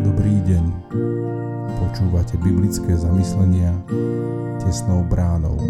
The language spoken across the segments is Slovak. Dobrý deň. Počúvate biblické zamyslenia Tesnou bránou.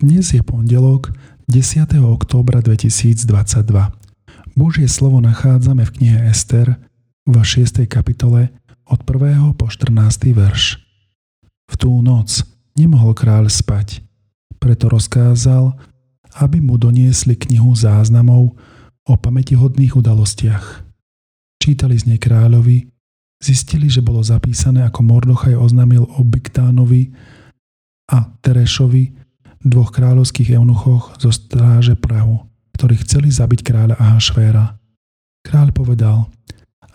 Dnes je pondelok 10. októbra 2022. Božie slovo nachádzame v knihe Ester v 6. kapitole od 1. po 14. verš. V tú noc nemohol kráľ spať, preto rozkázal, aby mu doniesli knihu záznamov o pamätihodných udalostiach. Čítali z nej kráľovi, zistili, že bolo zapísané, ako Mordochaj oznámil o Bigtánovi a Terešovi, dvoch kráľovských eunuchoch zo stráže Prahu, ktorí chceli zabiť kráľa Ahašvéra. Kráľ povedal,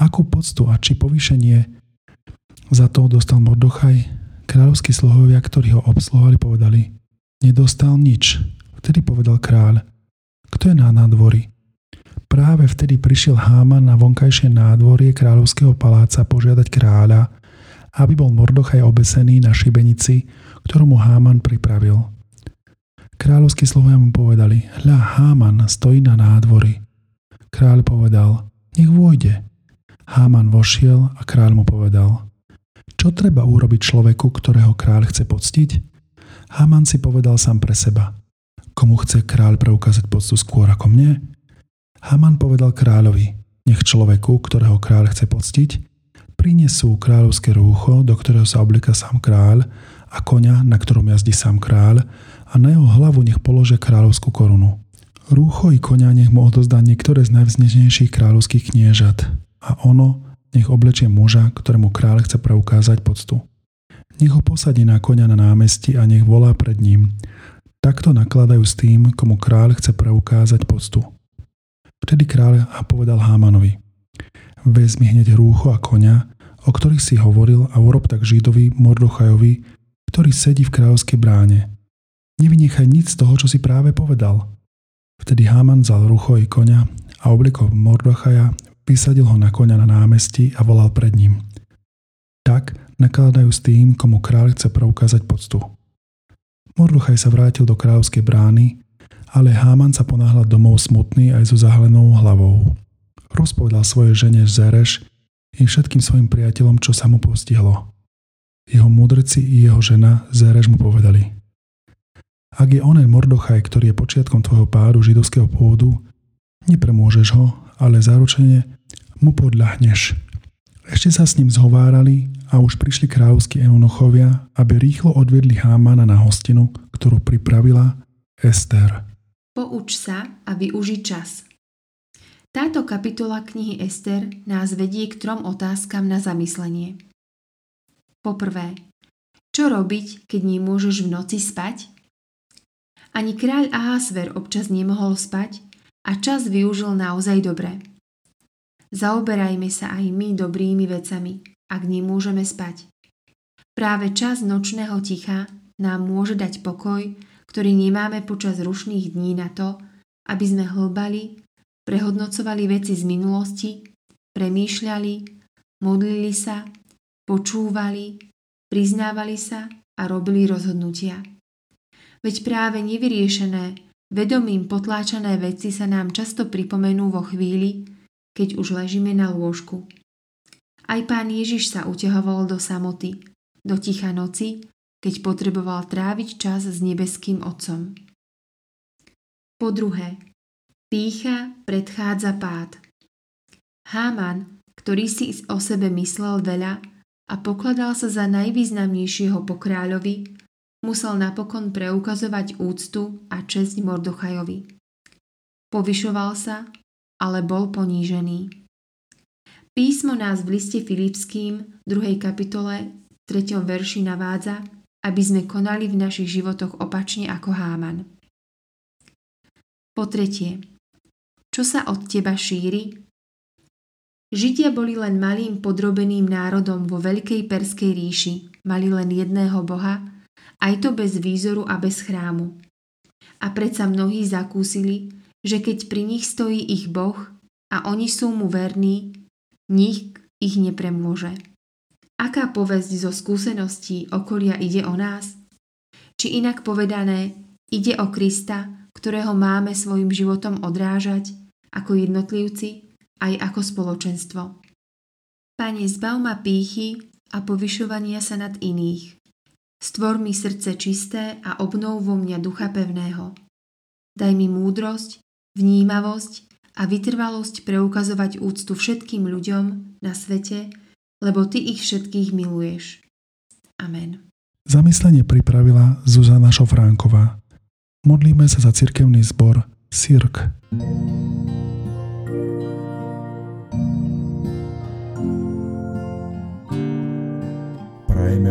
akú poctu a či povýšenie za to dostal Mordochaj. Kráľovskí sluhovia, ktorí ho obsluhovali, povedali, nedostal nič. Vtedy povedal kráľ, kto je na nádvorí? Práve vtedy prišiel Háman na vonkajšie nádvorie kráľovského paláca požiadať kráľa, aby bol Mordochaj obesený na šibenici, ktorú mu Háman pripravil. Kráľovskí sluhovia mu povedali, hľa, Háman stojí na nádvori. Kráľ povedal, nech vôjde. Háman vošiel a kráľ mu povedal, čo treba urobiť človeku, ktorého kráľ chce poctiť? Háman si povedal sám pre seba, komu chce kráľ preukázať poctu skôr ako mne? Háman povedal kráľovi, nech človeku, ktorého kráľ chce poctiť, prinesú kráľovské rúcho, do ktorého sa oblieka sám kráľ, a koňa, na ktorom jazdí sám kráľ, a na jeho hlavu nech položia kráľovskú korunu. Rúcho i koňa nech mu odozdá niektoré z najvznešenejších kráľovských kniežat a ono nech oblečie muža, ktorému kráľ chce preukázať poctu. Nech ho posadí na koňa na námestí a nech volá pred ním. Takto nakladajú s tým, komu kráľ chce preukázať poctu. Vtedy kráľ povedal Hámanovi, vezmi hneď rúcho a koňa, o ktorých si hovoril, a urob tak Židovi Mordochajovi, ktorý sedí v kráľovskej bráne. Nevynechaj nic z toho, čo si práve povedal. Vtedy Háman vzal rucho i koňa a obliekol Mordochaja, vysadil ho na koňa na námestí a volal pred ním. Tak nakladajú s tým, komu kráľ chce preukázať poctu. Mordochaj sa vrátil do kráľovskej brány, ale Háman sa ponáhľal domov smutný aj so zahalenou hlavou. Rozpovedal svojej žene Zereš i všetkým svojim priateľom, čo sa mu postihlo. Jeho múdrci i jeho žena Zereš mu povedali, ak je onen Mordochaj, ktorý je počiatkom tvojho pádu židovského pôvodu, nepremôžeš ho, ale zaručene mu podľahneš. Ešte sa s ním zhovárali a už prišli kráľovskí eunuchovia, aby rýchlo odvedli Hámana na hostinu, ktorú pripravila Ester. Pouč sa a využi čas. Táto kapitola knihy Ester nás vedie k trom otázkam na zamyslenie. Poprvé, čo robiť, keď nemôžeš v noci spať? Ani kráľ Ahašvér občas nemohol spať a čas využil naozaj dobre. Zaoberajme sa aj my dobrými vecami, ak nemôžeme spať. Práve čas nočného ticha nám môže dať pokoj, ktorý nemáme počas rušných dní na to, aby sme hlbali, prehodnocovali veci z minulosti, premýšľali, modlili sa, počúvali, priznávali sa a robili rozhodnutia. Veď práve nevyriešené, vedomím potláčané veci sa nám často pripomenú vo chvíli, keď už ležíme na lôžku. Aj Pán Ježiš sa uťahoval do samoty, do ticha noci, keď potreboval tráviť čas s nebeským Otcom. Po druhé, pýcha predchádza pád. Háman, ktorý si o sebe myslel veľa a pokladal sa za najvýznamnejšieho po kráľovi, musel napokon preukazovať úctu a česť Mordochajovi. Povyšoval sa, ale bol ponížený. Písmo nás v liste Filipským, 2. kapitole, 3. verši navádza, aby sme konali v našich životoch opačne ako Háman. Po tretie, čo sa od teba šíri? Židia boli len malým podrobeným národom vo veľkej perskej ríši, mali len jedného boha, aj to bez výzoru a bez chrámu. A predsa mnohí zakúsili, že keď pri nich stojí ich Boh, a oni sú mu verní, nik ich nepremôže. Aká povesť zo skúseností okolia ide o nás? Či inak povedané, ide o Krista, ktorého máme svojim životom odrážať, ako jednotlivci, aj ako spoločenstvo. Pane, zbav ma pýchy a povyšovania sa nad iných. Stvor mi srdce čisté a obnov vo mňa ducha pevného. Daj mi múdrosť, vnímavosť a vytrvalosť preukazovať úctu všetkým ľuďom na svete, lebo Ty ich všetkých miluješ. Amen. Zamyslenie pripravila Zuzana Šofránková. Modlíme sa za cirkevný zbor CIRK. Prajme